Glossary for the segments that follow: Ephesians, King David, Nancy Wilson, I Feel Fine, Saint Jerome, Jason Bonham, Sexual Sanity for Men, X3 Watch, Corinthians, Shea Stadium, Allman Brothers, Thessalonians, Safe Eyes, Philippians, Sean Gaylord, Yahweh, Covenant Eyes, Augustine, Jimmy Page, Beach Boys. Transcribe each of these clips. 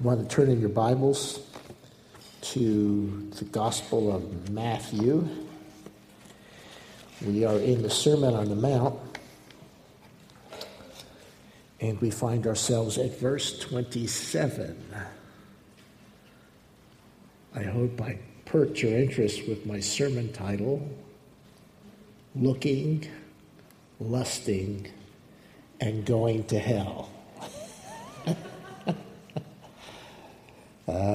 You want to turn in your Bibles to the Gospel of Matthew. We are in the Sermon on the Mount, and we find ourselves at verse 27. I hope I perked your interest with my sermon title, Looking, Lusting, and Going to Hell.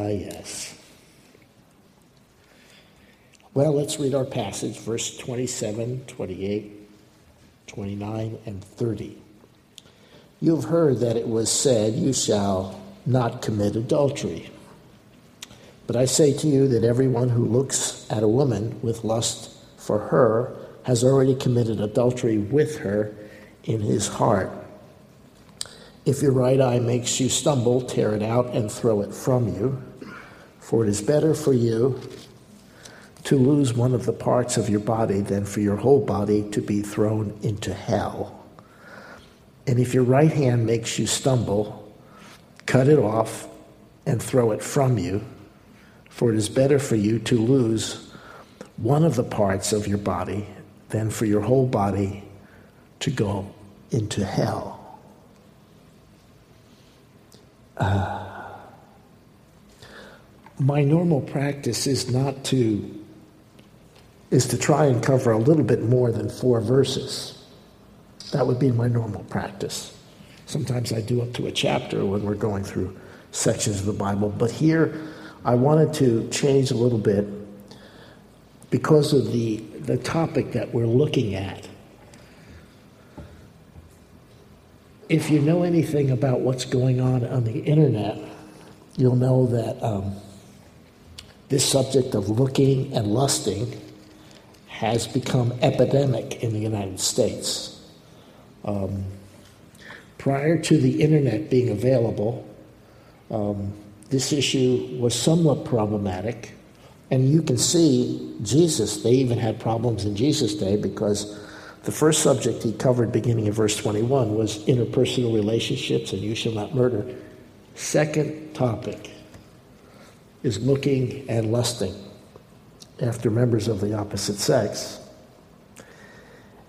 Yes. Well, let's read our passage, verse 27, 28, 29, and 30. You have heard that it was said, you shall not commit adultery. But I say to you that everyone who looks at a woman with lust for her has already committed adultery with her in his heart. If your right eye makes you stumble, tear it out and throw it from you. For it is better for you to lose one of the parts of your body than for your whole body to be thrown into hell. And if your right hand makes you stumble, cut it off and throw it from you. For it is better for you to lose one of the parts of your body than for your whole body to go into hell. My normal practice is to try and cover a little bit more than four verses. That would be my normal practice. Sometimes I do up to a chapter when we're going through sections of the Bible, but here I wanted to change a little bit because of the topic that we're looking at. If you know anything about what's going on the internet, you'll know that this subject of looking and lusting has become epidemic in the United States. Prior to the internet being available, this issue was somewhat problematic. And you can see Jesus, they even had problems in Jesus' day because the first subject he covered beginning in verse 21 was interpersonal relationships and you shall not murder. Second topic is looking and lusting after members of the opposite sex.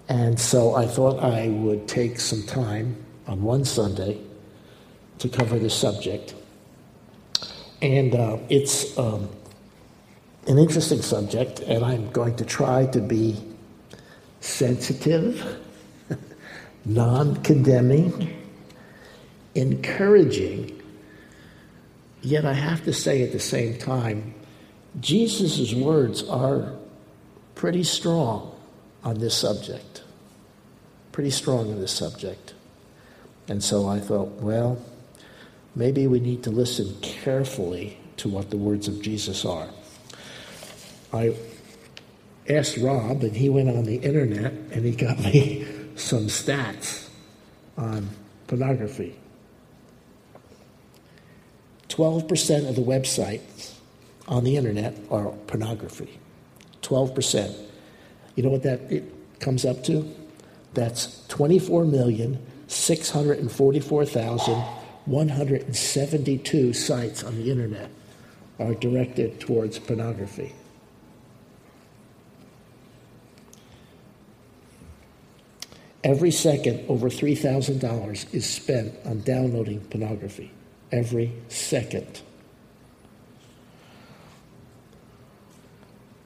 And so I thought I would take some time on one Sunday to cover this subject. And it's an interesting subject, and I'm going to try to be sensitive, non-condemning, encouraging, yet I have to say at the same time, Jesus' words are pretty strong on this subject. And so I thought, well, maybe we need to listen carefully to what the words of Jesus are. I asked Rob, and he went on the internet, and he got me some stats on pornography. 12% of the websites on the internet are pornography. 12%. You know what it comes up to? That's 24,644,172 sites on the internet are directed towards pornography. Every second, over $3,000 is spent on downloading pornography. Every second.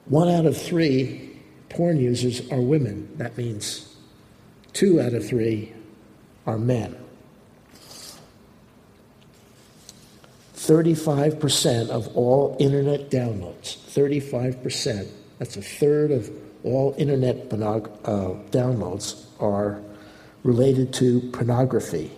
1 out of 3 porn users are women. That means 2 out of 3 are men. 35% of all internet downloads, 35%, that's a third of all internet downloads are related to pornography.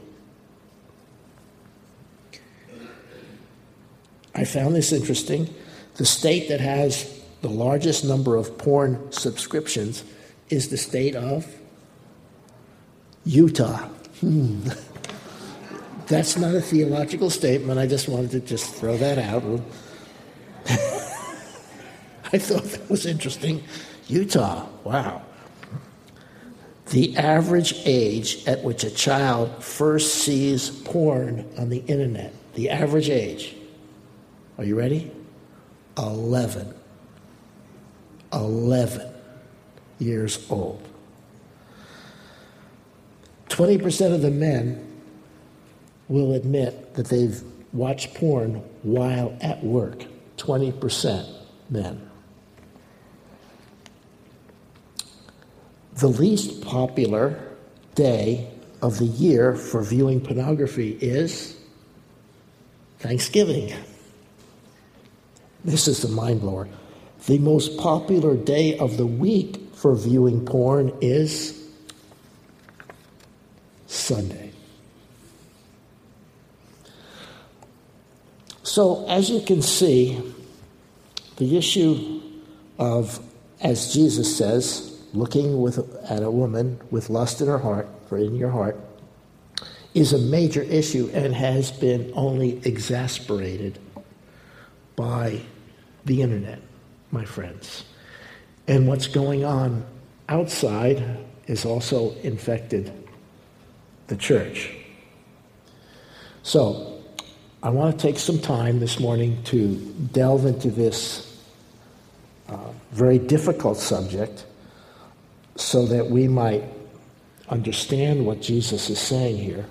I found this interesting. The state that has the largest number of porn subscriptions is the state of Utah. That's not a theological statement. I just wanted to just throw that out. I thought that was interesting. Utah, wow. The average age at which a child first sees porn on the internet The average age, are you ready? 11. 11 years old. 20% of the men will admit that they've watched porn while at work. 20% men. The least popular day of the year for viewing pornography is Thanksgiving. This is the mind blower. The most popular day of the week for viewing porn is Sunday. So, as you can see, the issue of, as Jesus says, looking at a woman with lust in her heart, or in your heart, is a major issue and has been only exacerbated by the internet, my friends. And what's going on outside is also infected the church. So, I want to take some time this morning to delve into this very difficult subject so that we might understand what Jesus is saying here,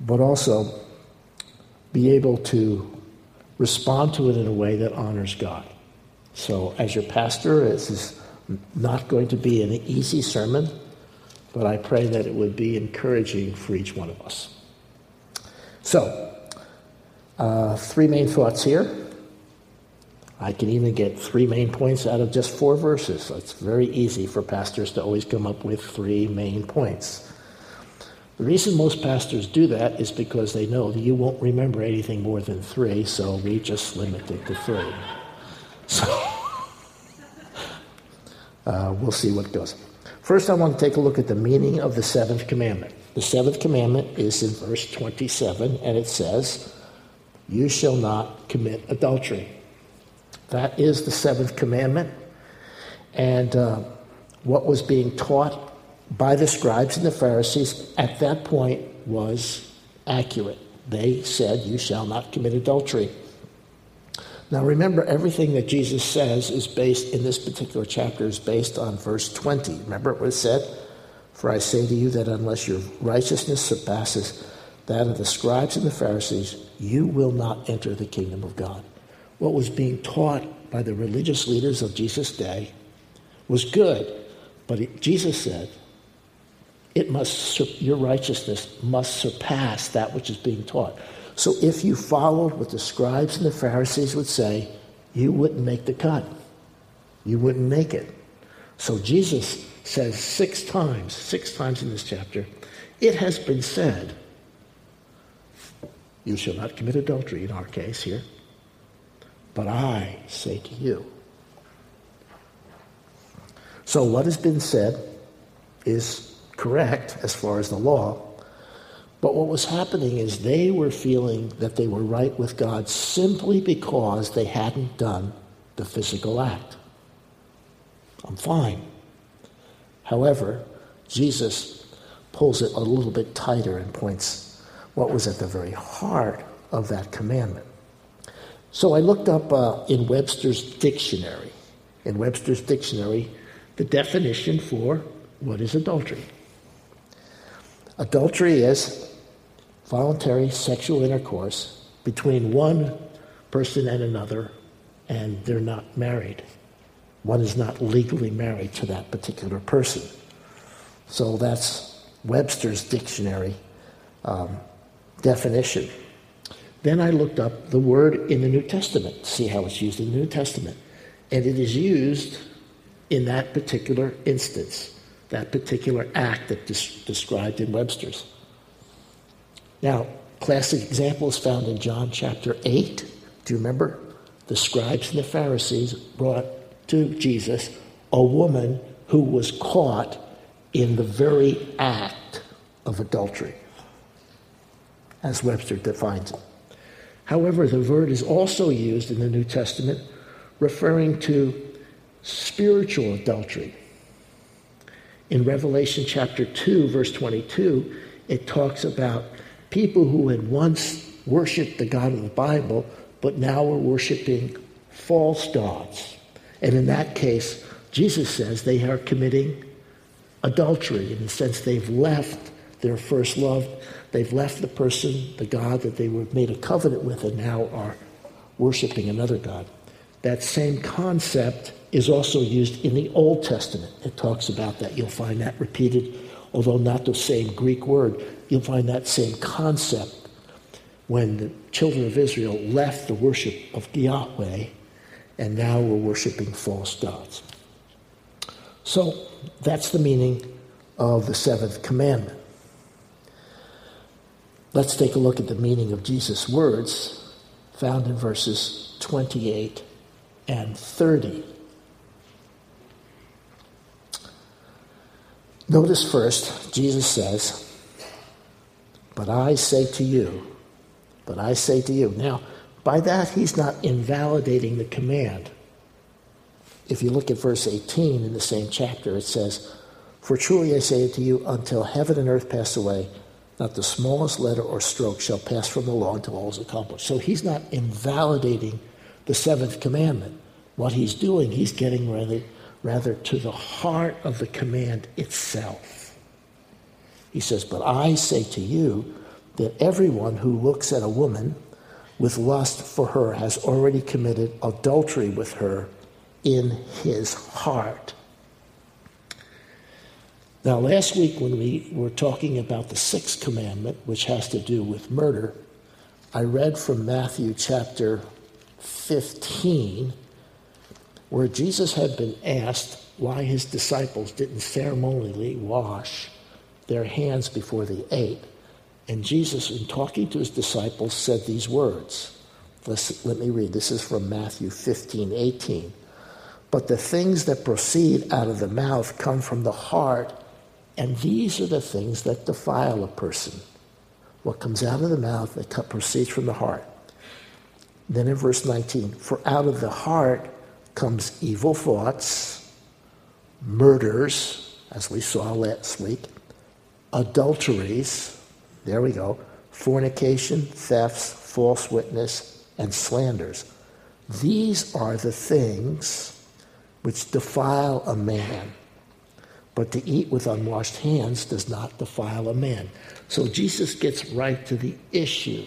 but also be able to respond to it in a way that honors God. So as your pastor, this is not going to be an easy sermon, but I pray that it would be encouraging for each one of us. So, three main thoughts here. I can even get three main points out of just four verses. So it's very easy for pastors to always come up with three main points. The reason most pastors do that is because they know that you won't remember anything more than three, so we just limit it to three. So we'll see what goes. First, I want to take a look at the meaning of the seventh commandment. The seventh commandment is in verse 27, and it says, "You shall not commit adultery." That is the seventh commandment. And what was being taught by the scribes and the Pharisees at that point was accurate. They said, you shall not commit adultery. Now remember, everything that Jesus says is based, in this particular chapter, is based on verse 20. Remember what it said? For I say to you that unless your righteousness surpasses that of the scribes and the Pharisees, you will not enter the kingdom of God. What was being taught by the religious leaders of Jesus' day was good, but Jesus said, your righteousness must surpass that which is being taught. So if you followed what the scribes and the Pharisees would say, you wouldn't make the cut. You wouldn't make it. So Jesus says six times in this chapter, it has been said, you shall not commit adultery in our case here. But I say to you. So what has been said is correct as far as the law, but what was happening is they were feeling that they were right with God simply because they hadn't done the physical act. I'm fine. However, Jesus pulls it a little bit tighter and points what was at the very heart of that commandment. So I looked up in Webster's Dictionary. In Webster's Dictionary, the definition for what is adultery. Adultery is voluntary sexual intercourse between one person and another, and they're not married. One is not legally married to that particular person. So that's Webster's Dictionary definition. Then I looked up the word in the New Testament, see how it's used in the New Testament. And it is used in that particular instance, that particular act that is described in Webster's. Now, classic example is found in John chapter 8. Do you remember? The scribes and the Pharisees brought to Jesus a woman who was caught in the very act of adultery, as Webster defines it. However, the word is also used in the New Testament referring to spiritual adultery. In Revelation chapter 2, verse 22, it talks about people who had once worshiped the God of the Bible, but now we're worshiping false gods. And in that case, Jesus says they are committing adultery in the sense they've left their first love. They've left the person, the God that they were made a covenant with, and now are worshiping another God. That same concept is also used in the Old Testament. It talks about that. You'll find that repeated, although not the same Greek word. You'll find that same concept when the children of Israel left the worship of Yahweh and now were worshiping false gods. So that's the meaning of the seventh commandment. Let's take a look at the meaning of Jesus' words found in verses 28 and 30. Notice first, Jesus says, But I say to you. Now, by that, he's not invalidating the command. If you look at verse 18 in the same chapter, it says, "For truly I say to you, until heaven and earth pass away, not the smallest letter or stroke shall pass from the law until all is accomplished." So he's not invalidating the seventh commandment. What he's doing, he's getting rather to the heart of the command itself. He says, "But I say to you, that everyone who looks at a woman with lust for her has already committed adultery with her in his heart." Now, last week when we were talking about the sixth commandment, which has to do with murder, I read from Matthew chapter 15, where Jesus had been asked why his disciples didn't ceremonially wash their hands before they ate. And Jesus, in talking to his disciples, said these words. Let me read. This is from Matthew 15:18. "But the things that proceed out of the mouth come from the heart, and these are the things that defile a person." What comes out of the mouth that proceeds from the heart. Then in verse 19, "For out of the heart comes evil thoughts, murders," as we saw last week, adulteries, there we go, fornication, thefts, false witness, and slanders. "These are the things which defile a man, but to eat with unwashed hands does not defile a man." So Jesus gets right to the issue.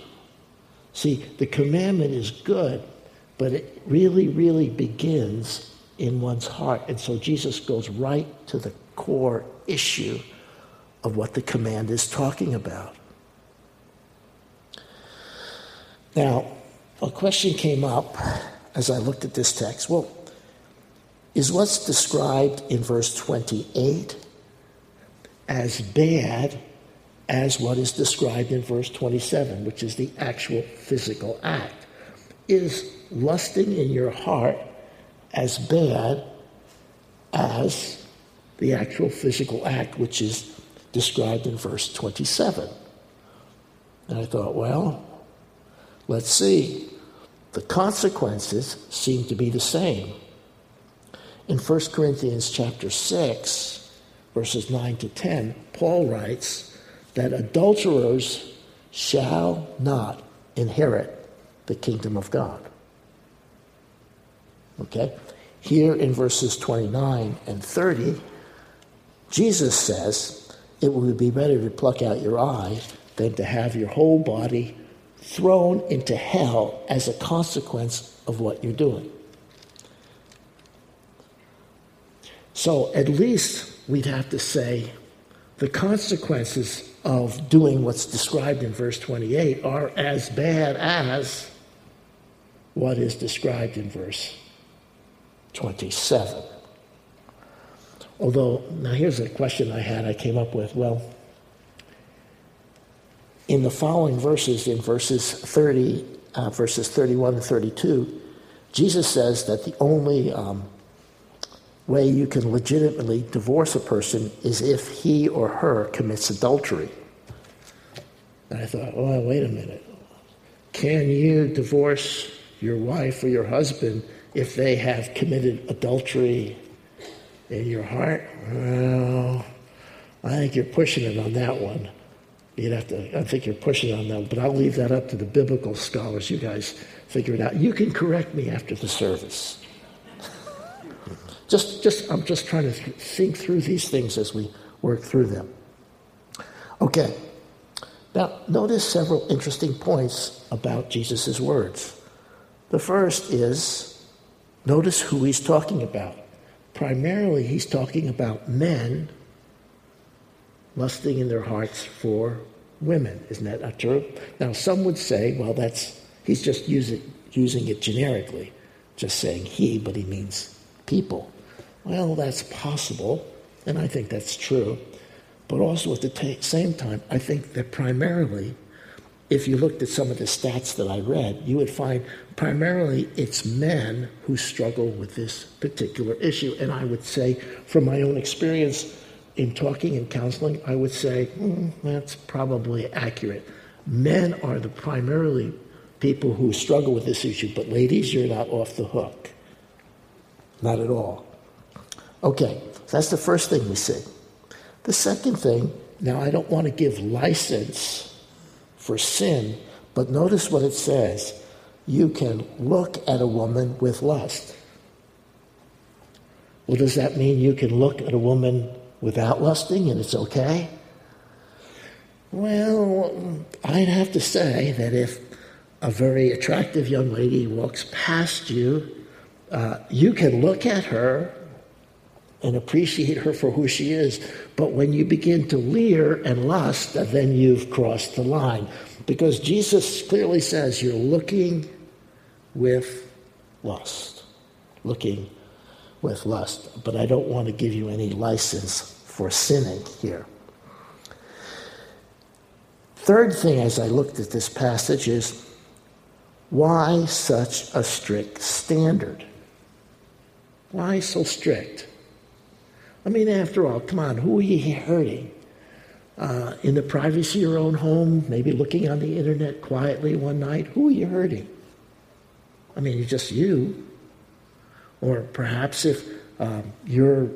See, the commandment is good, but it really, really begins in one's heart. And so Jesus goes right to the core issue of what the command is talking about. Now, a question came up as I looked at this text. Well, is what's described in verse 28 as bad as what is described in verse 27, which is the actual physical act? Is lusting in your heart as bad as the actual physical act, which is described in verse 27? And I thought, well, let's see. The consequences seem to be the same. In 1 Corinthians chapter 6, verses 9 to 10, Paul writes that adulterers shall not inherit the kingdom of God. Okay? Here in verses 29 and 30, Jesus says, "It would be better to pluck out your eye than to have your whole body thrown into hell as a consequence of what you're doing." So at least we'd have to say the consequences of doing what's described in verse 28 are as bad as what is described in verse 27. Although, now here's a question I came up with. Well, in the following verses, in verses 31 and 32, Jesus says that the only way you can legitimately divorce a person is if he or her commits adultery. And I thought, well, wait a minute. Can you divorce your wife or your husband if they have committed adultery in your heart? Well, I think you're pushing it on that one. You'd have to, I think you're pushing on them, but I'll leave that up to the biblical scholars. You guys figure it out. You can correct me after the service. I'm just trying to think through these things as we work through them. Okay. Now, notice several interesting points about Jesus' words. The first is, notice who he's talking about. Primarily, he's talking about men lusting in their hearts for women. Isn't that not true? Now, some would say, well, he's just using it generically, just saying he, but he means people. Well, that's possible, and I think that's true. But also at the same time, I think that primarily, if you looked at some of the stats that I read, you would find primarily it's men who struggle with this particular issue. And I would say, from my own experience in talking and counseling, I would say, that's probably accurate. Men are the primarily people who struggle with this issue, but ladies, you're not off the hook. Not at all. Okay, so that's the first thing we see. The second thing, now I don't want to give license for sin, but notice what it says. You can look at a woman with lust. Well, does that mean you can look at a woman without lusting and it's okay? Well, I'd have to say that if a very attractive young lady walks past you, you can look at her and appreciate her for who she is. But when you begin to leer and lust, then you've crossed the line. Because Jesus clearly says you're looking with lust. Looking with lust. But I don't want to give you any license for sinning here. Third thing as I looked at this passage is, why such a strict standard? Why so strict? I mean, after all, come on, who are you hurting? In the privacy of your own home, maybe looking on the internet quietly one night, who are you hurting? I mean, just you. Or perhaps if you're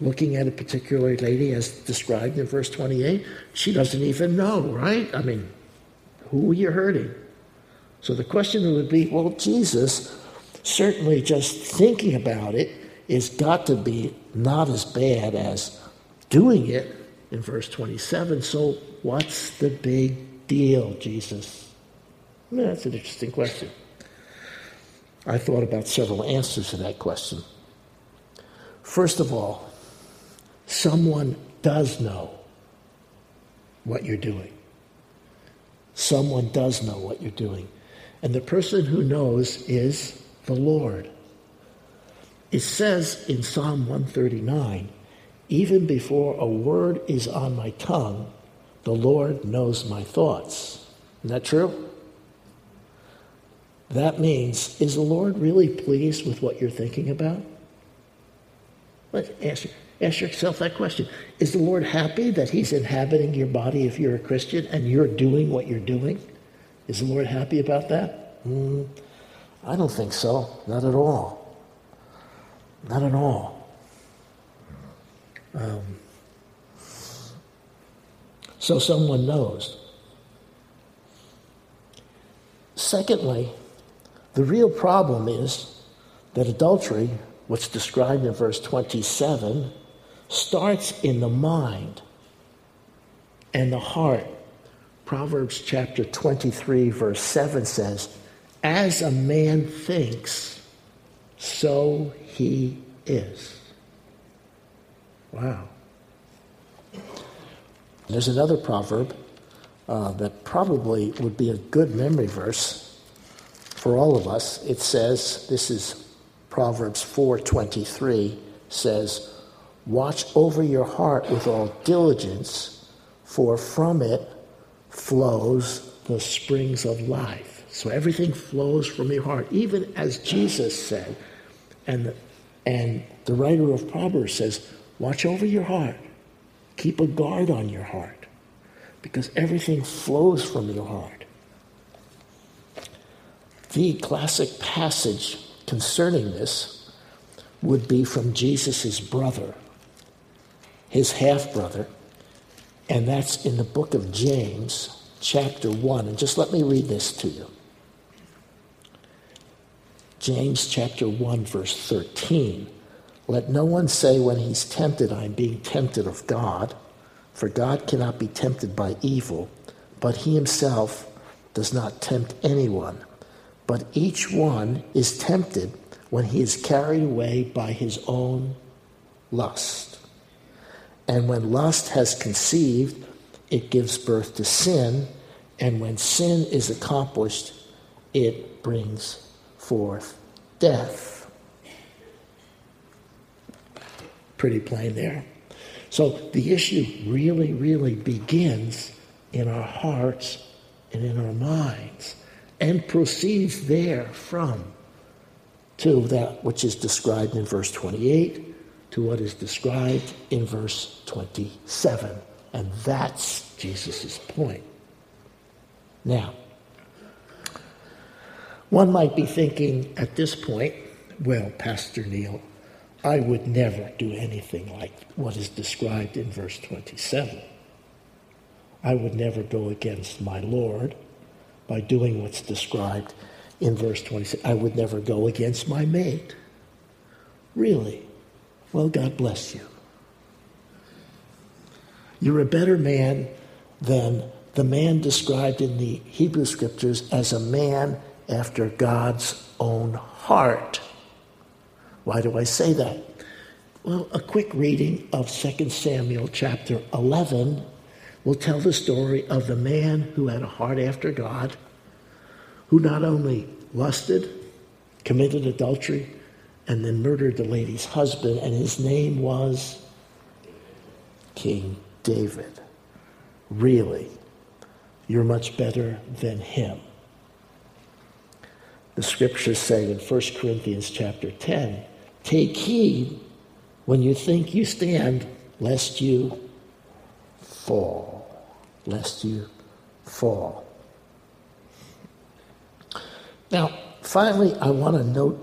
looking at a particular lady as described in verse 28, she doesn't even know, right? I mean, who are you hurting? So the question would be, well, Jesus, certainly just thinking about it, it's got to be not as bad as doing it in verse 27. So what's the big deal, Jesus? Well, that's an interesting question. I thought about several answers to that question. First of all, someone does know what you're doing. Someone does know what you're doing. And the person who knows is the Lord. It says in Psalm 139, even before a word is on my tongue, the Lord knows my thoughts. Isn't that true? That means, is the Lord really pleased with what you're thinking about? Let's ask yourself that question. Is the Lord happy that he's inhabiting your body if you're a Christian and you're doing what you're doing? Is the Lord happy about that? I don't think so. Not at all. Not at all. So someone knows. Secondly, the real problem is that adultery, what's described in verse 27, starts in the mind and the heart. Proverbs chapter 23, verse 7 says, as a man thinks, so he is. Wow. There's another proverb that probably would be a good memory verse for all of us. It says, this is Proverbs 4:23, says, watch over your heart with all diligence, for from it flows the springs of life. So everything flows from your heart, even as Jesus said. And the writer of Proverbs says, watch over your heart. Keep a guard on your heart, because everything flows from your heart. The classic passage concerning this would be from Jesus' brother, his half-brother, And that's in the book of James, chapter 1. And just let me read this to you. James chapter 1, verse 13. Let no one say when he's tempted, I'm being tempted of God. For God cannot be tempted by evil, but he himself does not tempt anyone. But each one is tempted when he is carried away by his own lust. And when lust has conceived, it gives birth to sin. And when sin is accomplished, it brings forth death. Pretty plain there. So the issue really, really begins in our hearts and in our minds and proceeds therefrom to that which is described in verse 28, to what is described in verse 27. And that's Jesus' point. Now, one might be thinking at this point, well, Pastor Neil, I would never do anything like what is described in verse 27. I would never go against my Lord by doing what's described in verse 27. I would never go against my mate. Really? Well, God bless you. You're a better man than the man described in the Hebrew Scriptures as a man after God's own heart. Why do I say that? Well, a quick reading of 2 Samuel chapter 11 will tell the story of the man who had a heart after God, who not only lusted, committed adultery, and then murdered the lady's husband, and his name was King David. Really, you're much better than him. The scriptures say in 1 Corinthians chapter 10, take heed when you think you stand, lest you fall. Lest you fall. Now, finally, I want to note,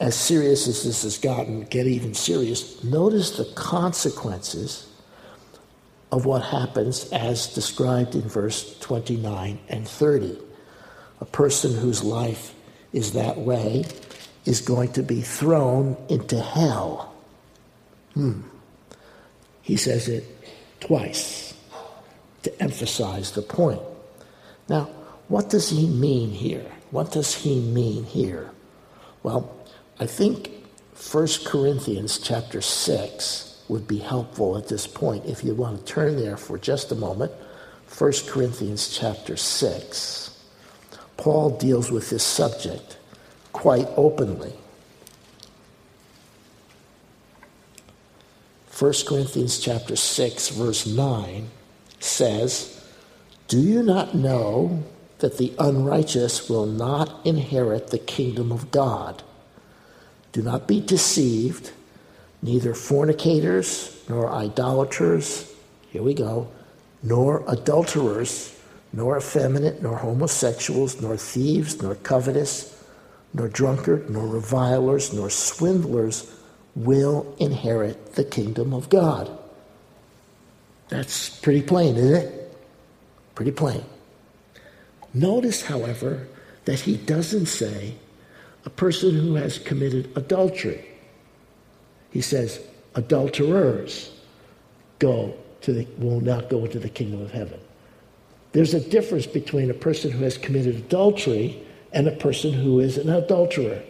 as serious as this has gotten, get even serious, notice the consequences of what happens as described in verse 29 and 30. A person whose life is that way is going to be thrown into hell. He says it twice to emphasize the point. Now, what does he mean here? What does he mean here? Well, I think 1 Corinthians chapter 6 would be helpful at this point. If you want to turn there for just a moment, 1 Corinthians chapter 6, Paul deals with this subject quite openly. 1 Corinthians chapter 6, verse 9 says, do you not know that the unrighteous will not inherit the kingdom of God? Do not be deceived, neither fornicators, nor idolaters, here we go, nor adulterers, nor effeminate, nor homosexuals, nor thieves, nor covetous, nor drunkard, nor revilers, nor swindlers will inherit the kingdom of God. That's pretty plain, isn't it? Pretty plain. Notice, however, that he doesn't say a person who has committed adultery. He says, adulterers will not go into the kingdom of heaven. There's a difference between a person who has committed adultery and a person who is an adulterer.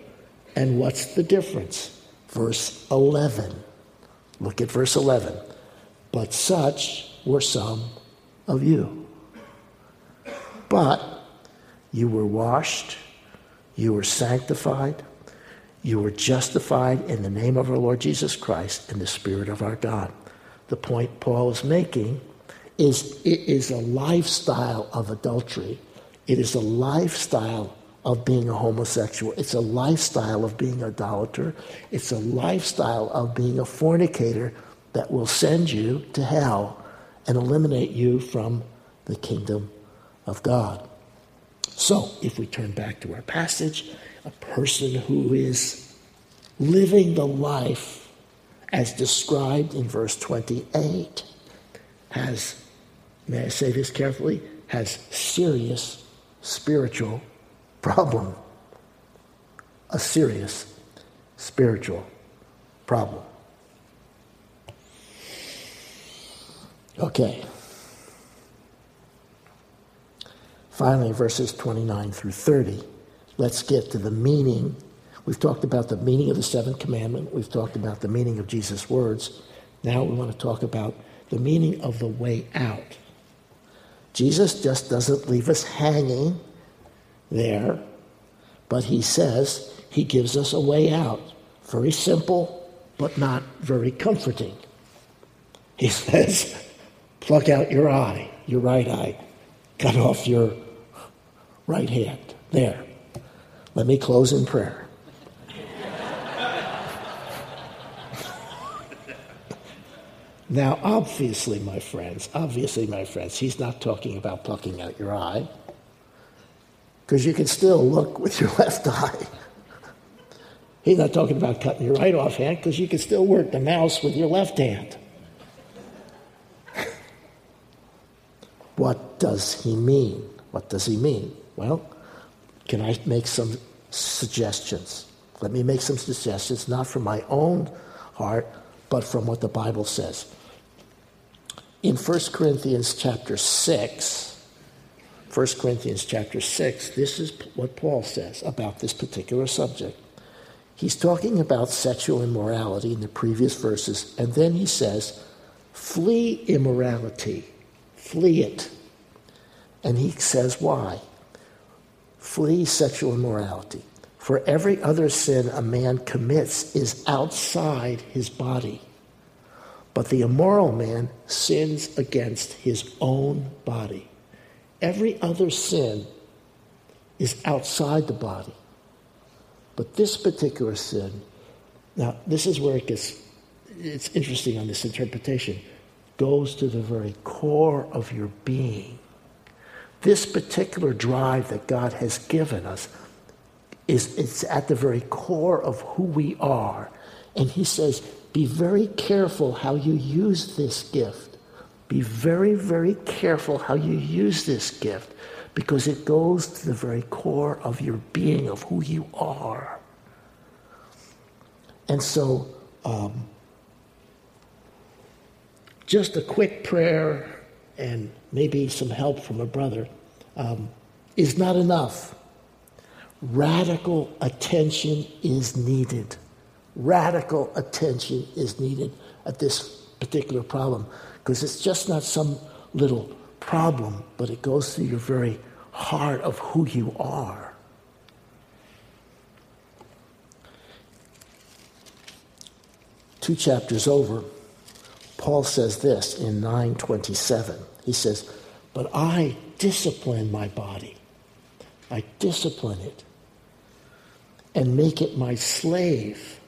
And what's the difference? Verse 11. Look at verse 11. But such were some of you. But you were washed, you were sanctified, you were justified in the name of our Lord Jesus Christ and the Spirit of our God. The point Paul is making is it is a lifestyle of adultery. It is a lifestyle of being a homosexual. It's a lifestyle of being an idolater. It's a lifestyle of being a fornicator that will send you to hell and eliminate you from the kingdom of God. So, if we turn back to our passage, a person who is living the life as described in verse 28 has, may I say this carefully, has serious spiritual problem. A serious spiritual problem. Okay. Finally, verses 29 through 30. Let's get to the meaning. We've talked about the meaning of the seventh commandment. We've talked about the meaning of Jesus' words. Now we want to talk about the meaning of the way out. Jesus just doesn't leave us hanging there, but he says he gives us a way out. Very simple, but not very comforting. He says, pluck out your eye, your right eye. Cut off your right hand. There. Let me close in prayer. Now, obviously, my friends, he's not talking about plucking out your eye, because you can still look with your left eye. He's not talking about cutting your right off hand, because you can still work the mouse with your left hand. What does he mean? What does he mean? Well, can I make some suggestions? Let me make some suggestions, not from my own heart, but from what the Bible says. In 1 Corinthians chapter 6, this is what Paul says about this particular subject. He's talking about sexual immorality in the previous verses, and then he says, flee immorality. Flee it. And he says why. Flee sexual immorality. For every other sin a man commits is outside his body. But the immoral man sins against his own body. Every other sin is outside the body. But this particular sin, now this is where it's interesting on this interpretation, goes to the very core of your being. This particular drive that God has given us, it's at the very core of who we are. And he says, be very careful how you use this gift. Be very, very careful how you use this gift, because it goes to the very core of your being, of who you are. And so, just a quick prayer and maybe some help from a brother is not enough. Radical attention is needed. Radical attention is needed at this particular problem, because it's just not some little problem, but it goes to your very heart of who you are. Two chapters over, Paul says this in 9:27. He says, but I discipline my body. I discipline it and make it my slave,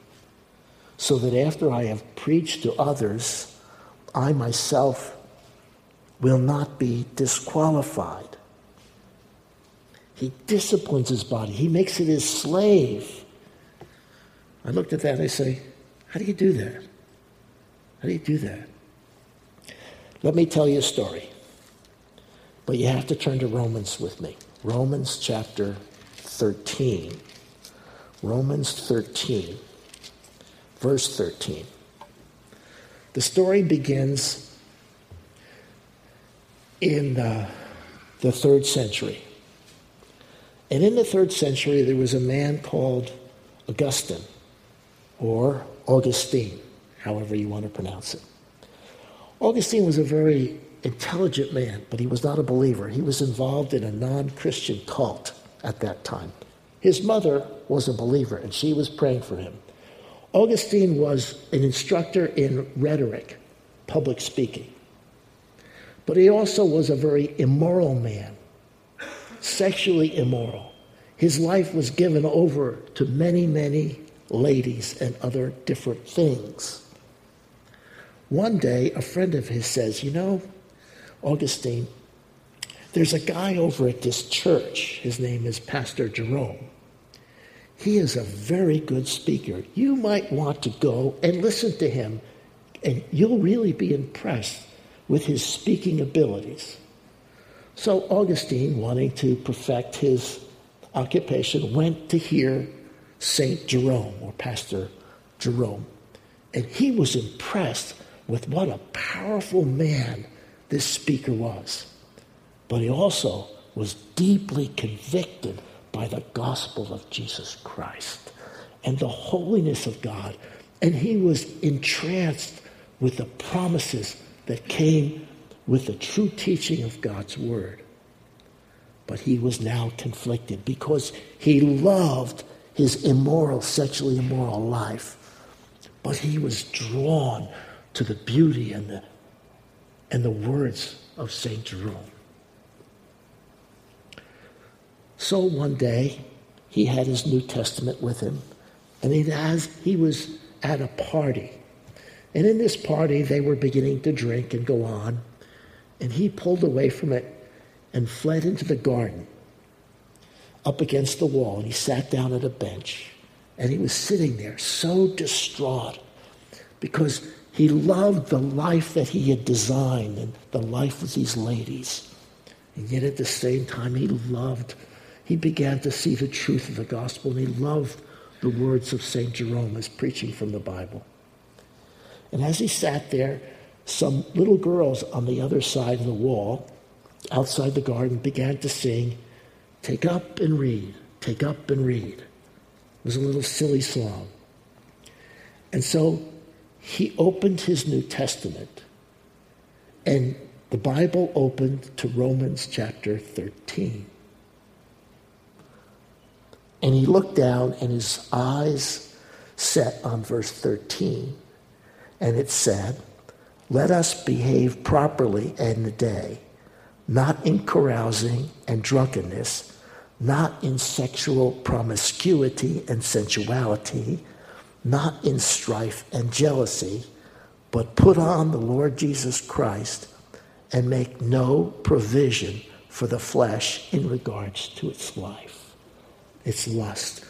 so that after I have preached to others, I myself will not be disqualified. He disciplines his body. He makes it his slave. I looked at that and I say, how do you do that? How do you do that? Let me tell you a story. But you have to turn to Romans with me. Romans chapter 13. Romans 13, verse 13. The story begins in the 3rd century. And in the 3rd century, there was a man called Augustine, or Augustine, however you want to pronounce it. Augustine was a very intelligent man, but he was not a believer. He was involved in a non-Christian cult at that time. His mother was a believer, and she was praying for him. Augustine was an instructor in rhetoric, public speaking. But he also was a very immoral man, sexually immoral. His life was given over to many, many ladies and other different things. One day, a friend of his says, you know, Augustine, there's a guy over at this church. His name is Pastor Jerome. He is a very good speaker. You might want to go and listen to him, and you'll really be impressed with his speaking abilities. So Augustine, wanting to perfect his occupation, went to hear Saint Jerome, or Pastor Jerome. And he was impressed with what a powerful man this speaker was. But he also was deeply convicted by the gospel of Jesus Christ and the holiness of God. And he was entranced with the promises that came with the true teaching of God's word. But he was now conflicted because he loved his immoral, sexually immoral life. But he was drawn to the beauty and the words of Saint Jerome. So one day, he had his New Testament with him, and he was at a party. And in this party, they were beginning to drink and go on, and he pulled away from it and fled into the garden up against the wall, and he sat down at a bench, and he was sitting there so distraught because he loved the life that he had designed and the life of these ladies. And yet at the same time, he began to see the truth of the gospel, and he loved the words of St. Jerome as preaching from the Bible. And as he sat there, some little girls on the other side of the wall, outside the garden, began to sing, "Take up and read, take up and read." It was a little silly song. And so he opened his New Testament, and the Bible opened to Romans chapter 13. And he looked down, and his eyes set on verse 13, and it said, "Let us behave properly in the day, not in carousing and drunkenness, not in sexual promiscuity and sensuality, not in strife and jealousy, but put on the Lord Jesus Christ and make no provision for the flesh in regards to its life, its lust."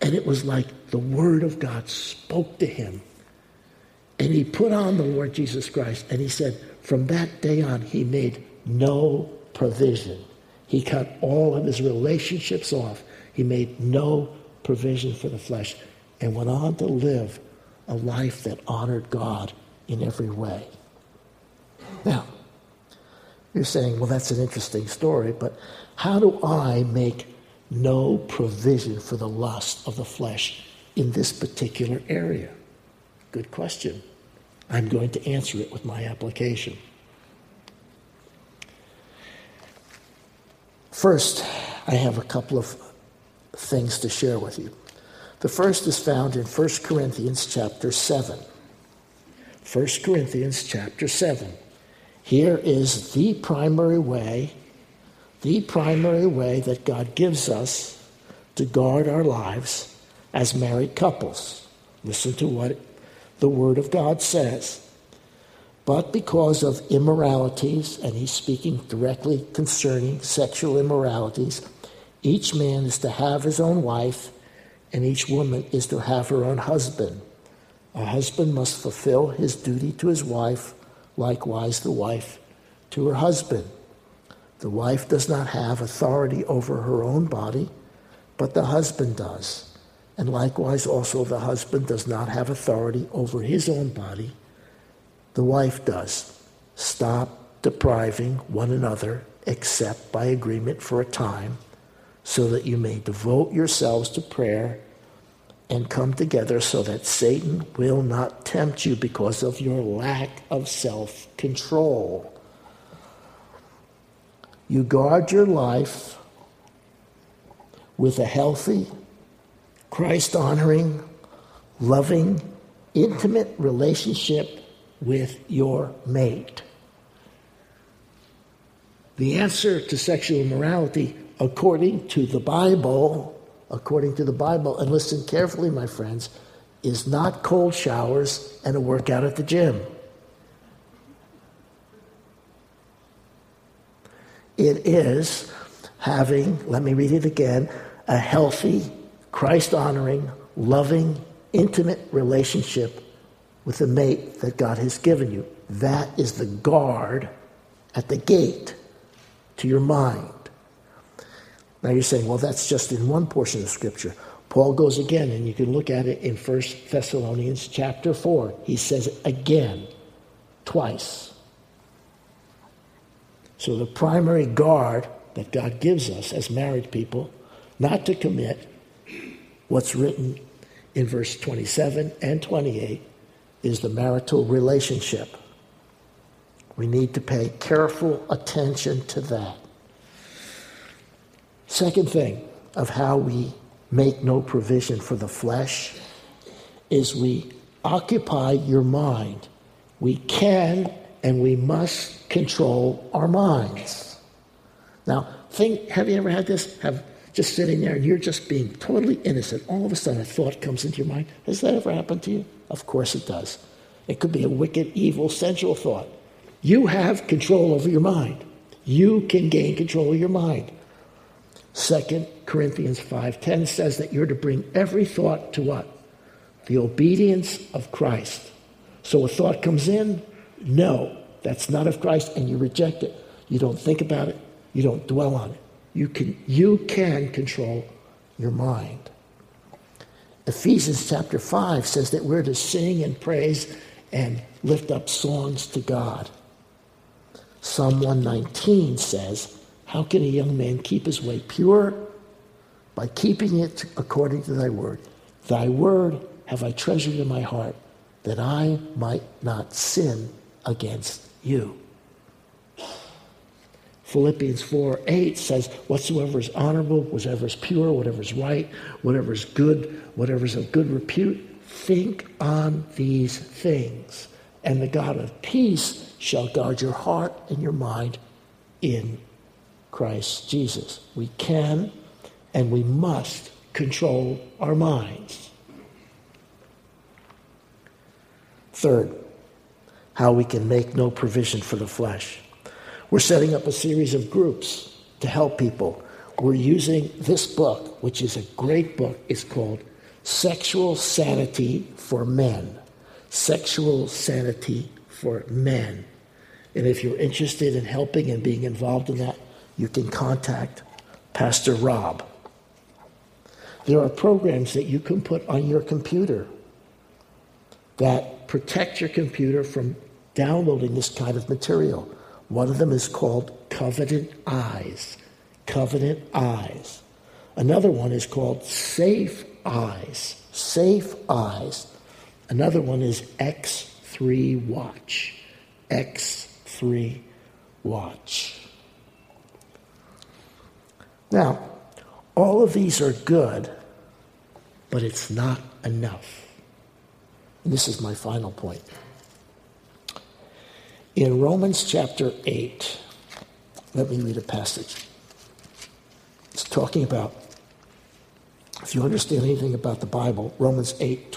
And it was like the word of God spoke to him. And he put on the Lord Jesus Christ, and he said, from that day on, he made no provision. He cut all of his relationships off. He made no provision for the flesh, and went on to live a life that honored God in every way. Now, you're saying, well, that's an interesting story, but how do I make no provision for the lust of the flesh in this particular area? Good question. I'm going to answer it with my application. First, I have a couple of things to share with you. The first is found in 1 Corinthians chapter 7. 1 Corinthians chapter 7. Here is the primary way that God gives us to guard our lives as married couples. Listen to what the Word of God says. But because of immoralities, and he's speaking directly concerning sexual immoralities, each man is to have his own wife, and each woman is to have her own husband. A husband must fulfill his duty to his wife, likewise the wife to her husband. The wife does not have authority over her own body, but the husband does. And likewise also the husband does not have authority over his own body, the wife does. Stop depriving one another except by agreement for a time, so that you may devote yourselves to prayer and come together so that Satan will not tempt you because of your lack of self-control. You guard your life with a healthy, Christ-honoring, loving, intimate relationship with your mate. The answer to sexual immorality, according to the Bible, and listen carefully, my friends, is not cold showers and a workout at the gym. It is having, let me read it again, a healthy, Christ-honoring, loving, intimate relationship with the mate that God has given you. That is the guard at the gate to your mind. Now you're saying, well, that's just in one portion of Scripture. Paul goes again, and you can look at it in 1 Thessalonians chapter 4. He says it again, twice. So the primary guard that God gives us as married people, not to commit what's written in verse 27 and 28, is the marital relationship. We need to pay careful attention to that. Second thing of how we make no provision for the flesh is we occupy your mind. We can and we must control our minds. Now, have you ever had this? Just sitting there and you're just being totally innocent. All of a sudden a thought comes into your mind. Has that ever happened to you? Of course it does. It could be a wicked, evil, sensual thought. You have control over your mind. You can gain control of your mind. 2 Corinthians 5:10 says that you're to bring every thought to what? The obedience of Christ. So a thought comes in, no, that's not of Christ, and you reject it. You don't think about it. You don't dwell on it. You can control your mind. Ephesians chapter 5 says that we're to sing and praise and lift up songs to God. Psalm 119 says, how can a young man keep his way pure? By keeping it according to thy word. Thy word have I treasured in my heart, that I might not sin against you. Philippians 4:8 says, whatsoever is honorable, whatever is pure, whatever is right, whatever is good, whatever is of good repute, think on these things. And the God of peace shall guard your heart and your mind in Christ Jesus. We can and we must control our minds. Third, how we can make no provision for the flesh. We're setting up a series of groups to help people. We're using this book, which is a great book. It's called Sexual Sanity for Men. Sexual Sanity for Men. And if you're interested in helping and being involved in that, you can contact Pastor Rob. There are programs that you can put on your computer that protect your computer from downloading this kind of material. One of them is called Covenant Eyes. Covenant Eyes. Another one is called Safe Eyes. Safe Eyes. Another one is X3 Watch. X3 Watch. Now, all of these are good, but it's not enough. And this is my final point. In Romans chapter 8, let me read a passage. It's talking about, if you understand anything about the Bible, Romans 8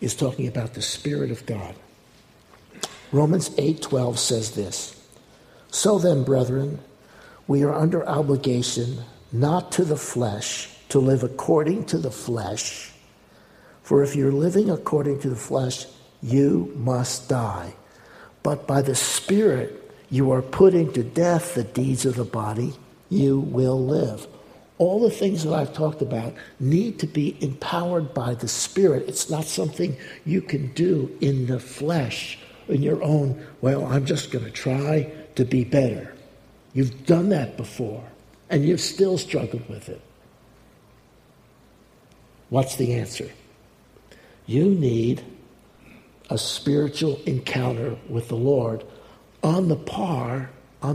is talking about the Spirit of God. Romans 8:12 says this, so then, brethren, we are under obligation not to the flesh to live according to the flesh, for if you're living according to the flesh, you must die. But by the Spirit you are putting to death the deeds of the body, you will live. All the things that I've talked about need to be empowered by the Spirit. It's not something you can do in the flesh, in your own, well, I'm just going to try to be better. You've done that before, and you've still struggled with it. What's the answer? You need a spiritual encounter with the Lord on the par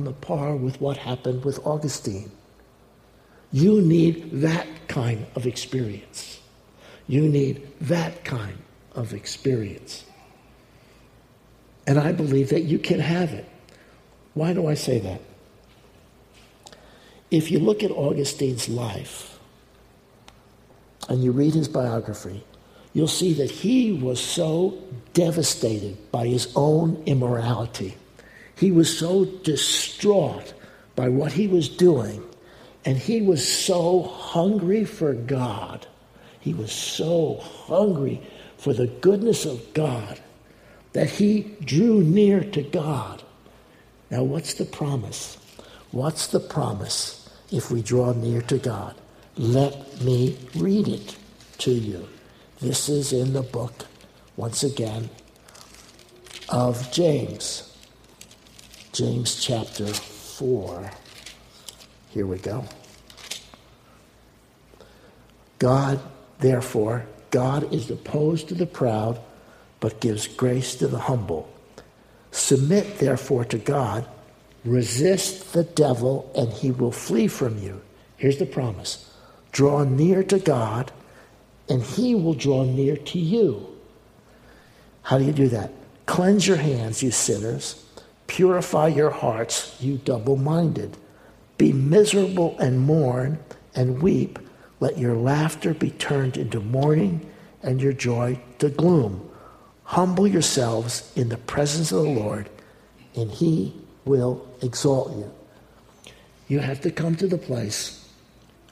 with what happened with Augustine. You need that kind of experience. You need that kind of experience. And I believe that you can have it. Why do I say that? If you look at Augustine's life and you read his biography, you'll see that he was so devastated by his own immorality. He was so distraught by what he was doing, and he was so hungry for God. He was so hungry for the goodness of God that he drew near to God. Now, what's the promise? What's the promise if we draw near to God? Let me read it to you. This is in the book, once again, of James. James chapter 4. Here we go. God, therefore, God is opposed to the proud, but gives grace to the humble. Submit, therefore, to God. Resist the devil, and he will flee from you. Here's the promise. Draw near to God, and he will draw near to you. How do you do that? Cleanse your hands, you sinners. Purify your hearts, you double-minded. Be miserable and mourn and weep. Let your laughter be turned into mourning and your joy to gloom. Humble yourselves in the presence of the Lord, and he will exalt you. You have to come to the place,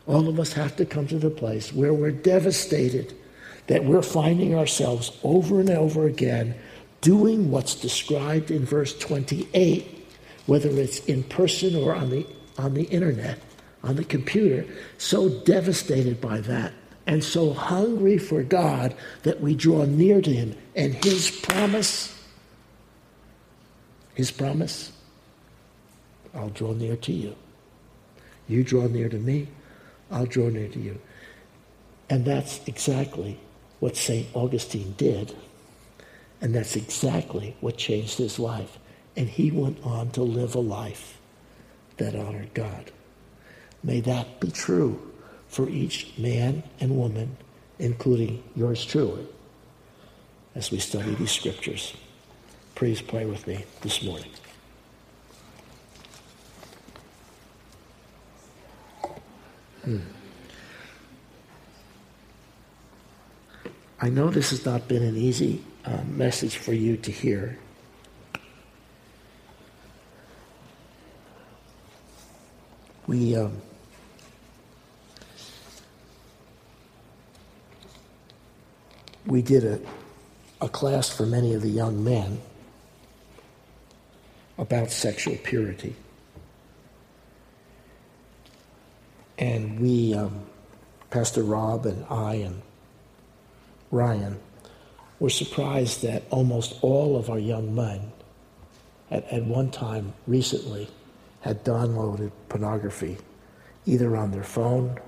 all of us have to come to the place where we're devastated, that we're finding ourselves over and over again doing what's described in verse 28, whether it's in person or on the internet, on the computer, so devastated by that and so hungry for God that we draw near to him. And his promise, I'll draw near to you. You draw near to me, I'll draw near to you. And that's exactly what St. Augustine did. And that's exactly what changed his life. And he went on to live a life that honored God. May that be true for each man and woman, including yours truly, as we study these scriptures. Please pray with me this morning. I know this has not been an easy message for you to hear. We did a class for many of the young men about sexual purity. And we, Pastor Rob and I and Ryan, were surprised that almost all of our young men at one time recently had downloaded pornography, either on their phone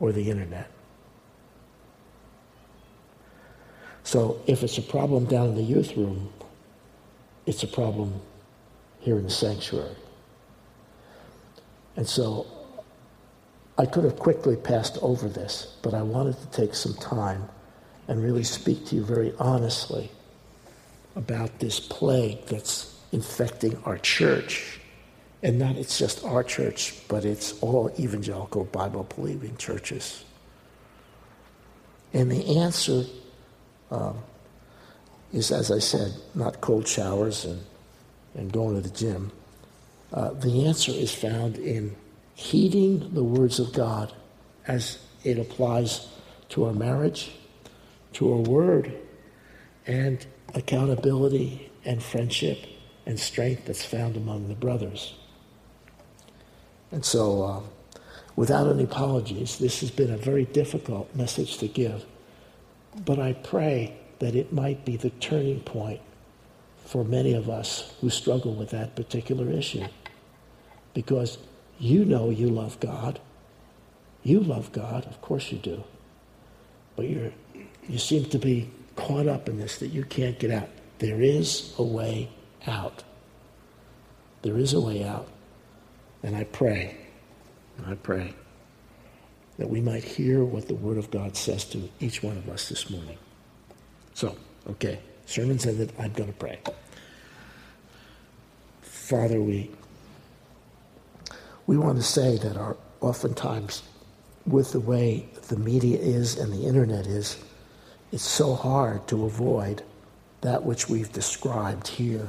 or the internet. So if it's a problem down in the youth room, it's a problem here in the sanctuary. And so I could have quickly passed over this, but I wanted to take some time and really speak to you very honestly about this plague that's infecting our church. And not it's just our church, but it's all evangelical Bible-believing churches. And the answer is, as I said, not cold showers and going to the gym. The answer is found in heeding the words of God as it applies to our marriage, to our word, and accountability and friendship and strength that's found among the brothers. And so, without any apologies, this has been a very difficult message to give. But I pray that it might be the turning point for many of us who struggle with that particular issue. Because you know you love God. You love God, of course you do. But you seem to be caught up in this, that you can't get out. There is a way out. There is a way out. And I pray that we might hear what the Word of God says to each one of us this morning. So, okay, sermon's ended. I'm going to pray. Father, we want to say that our oftentimes with the way the media is and the internet is, it's so hard to avoid that which we've described here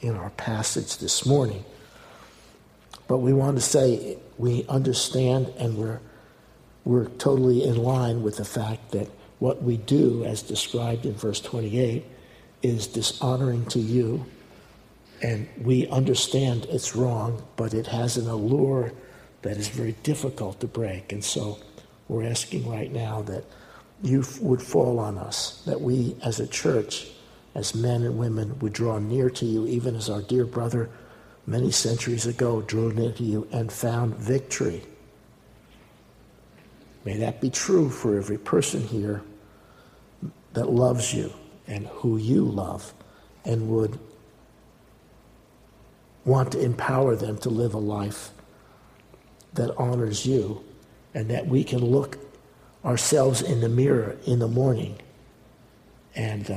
in our passage this morning. But we want to say we understand and we're totally in line with the fact that what we do, as described in verse 28, is dishonoring to you, and we understand it's wrong, but it has an allure that is very difficult to break. And so we're asking right now that you would fall on us, that we as a church, as men and women, would draw near to you, even as our dear brother many centuries ago drew near to you and found victory. May that be true for every person here that loves you and who you love, and would want to empower them to live a life that honors you, and that we can look ourselves in the mirror in the morning and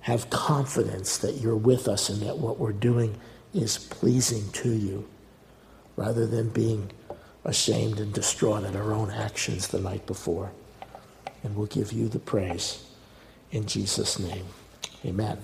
have confidence that you're with us and that what we're doing is pleasing to you, rather than being ashamed and distraught at our own actions the night before. And we'll give you the praise in Jesus' name. Amen.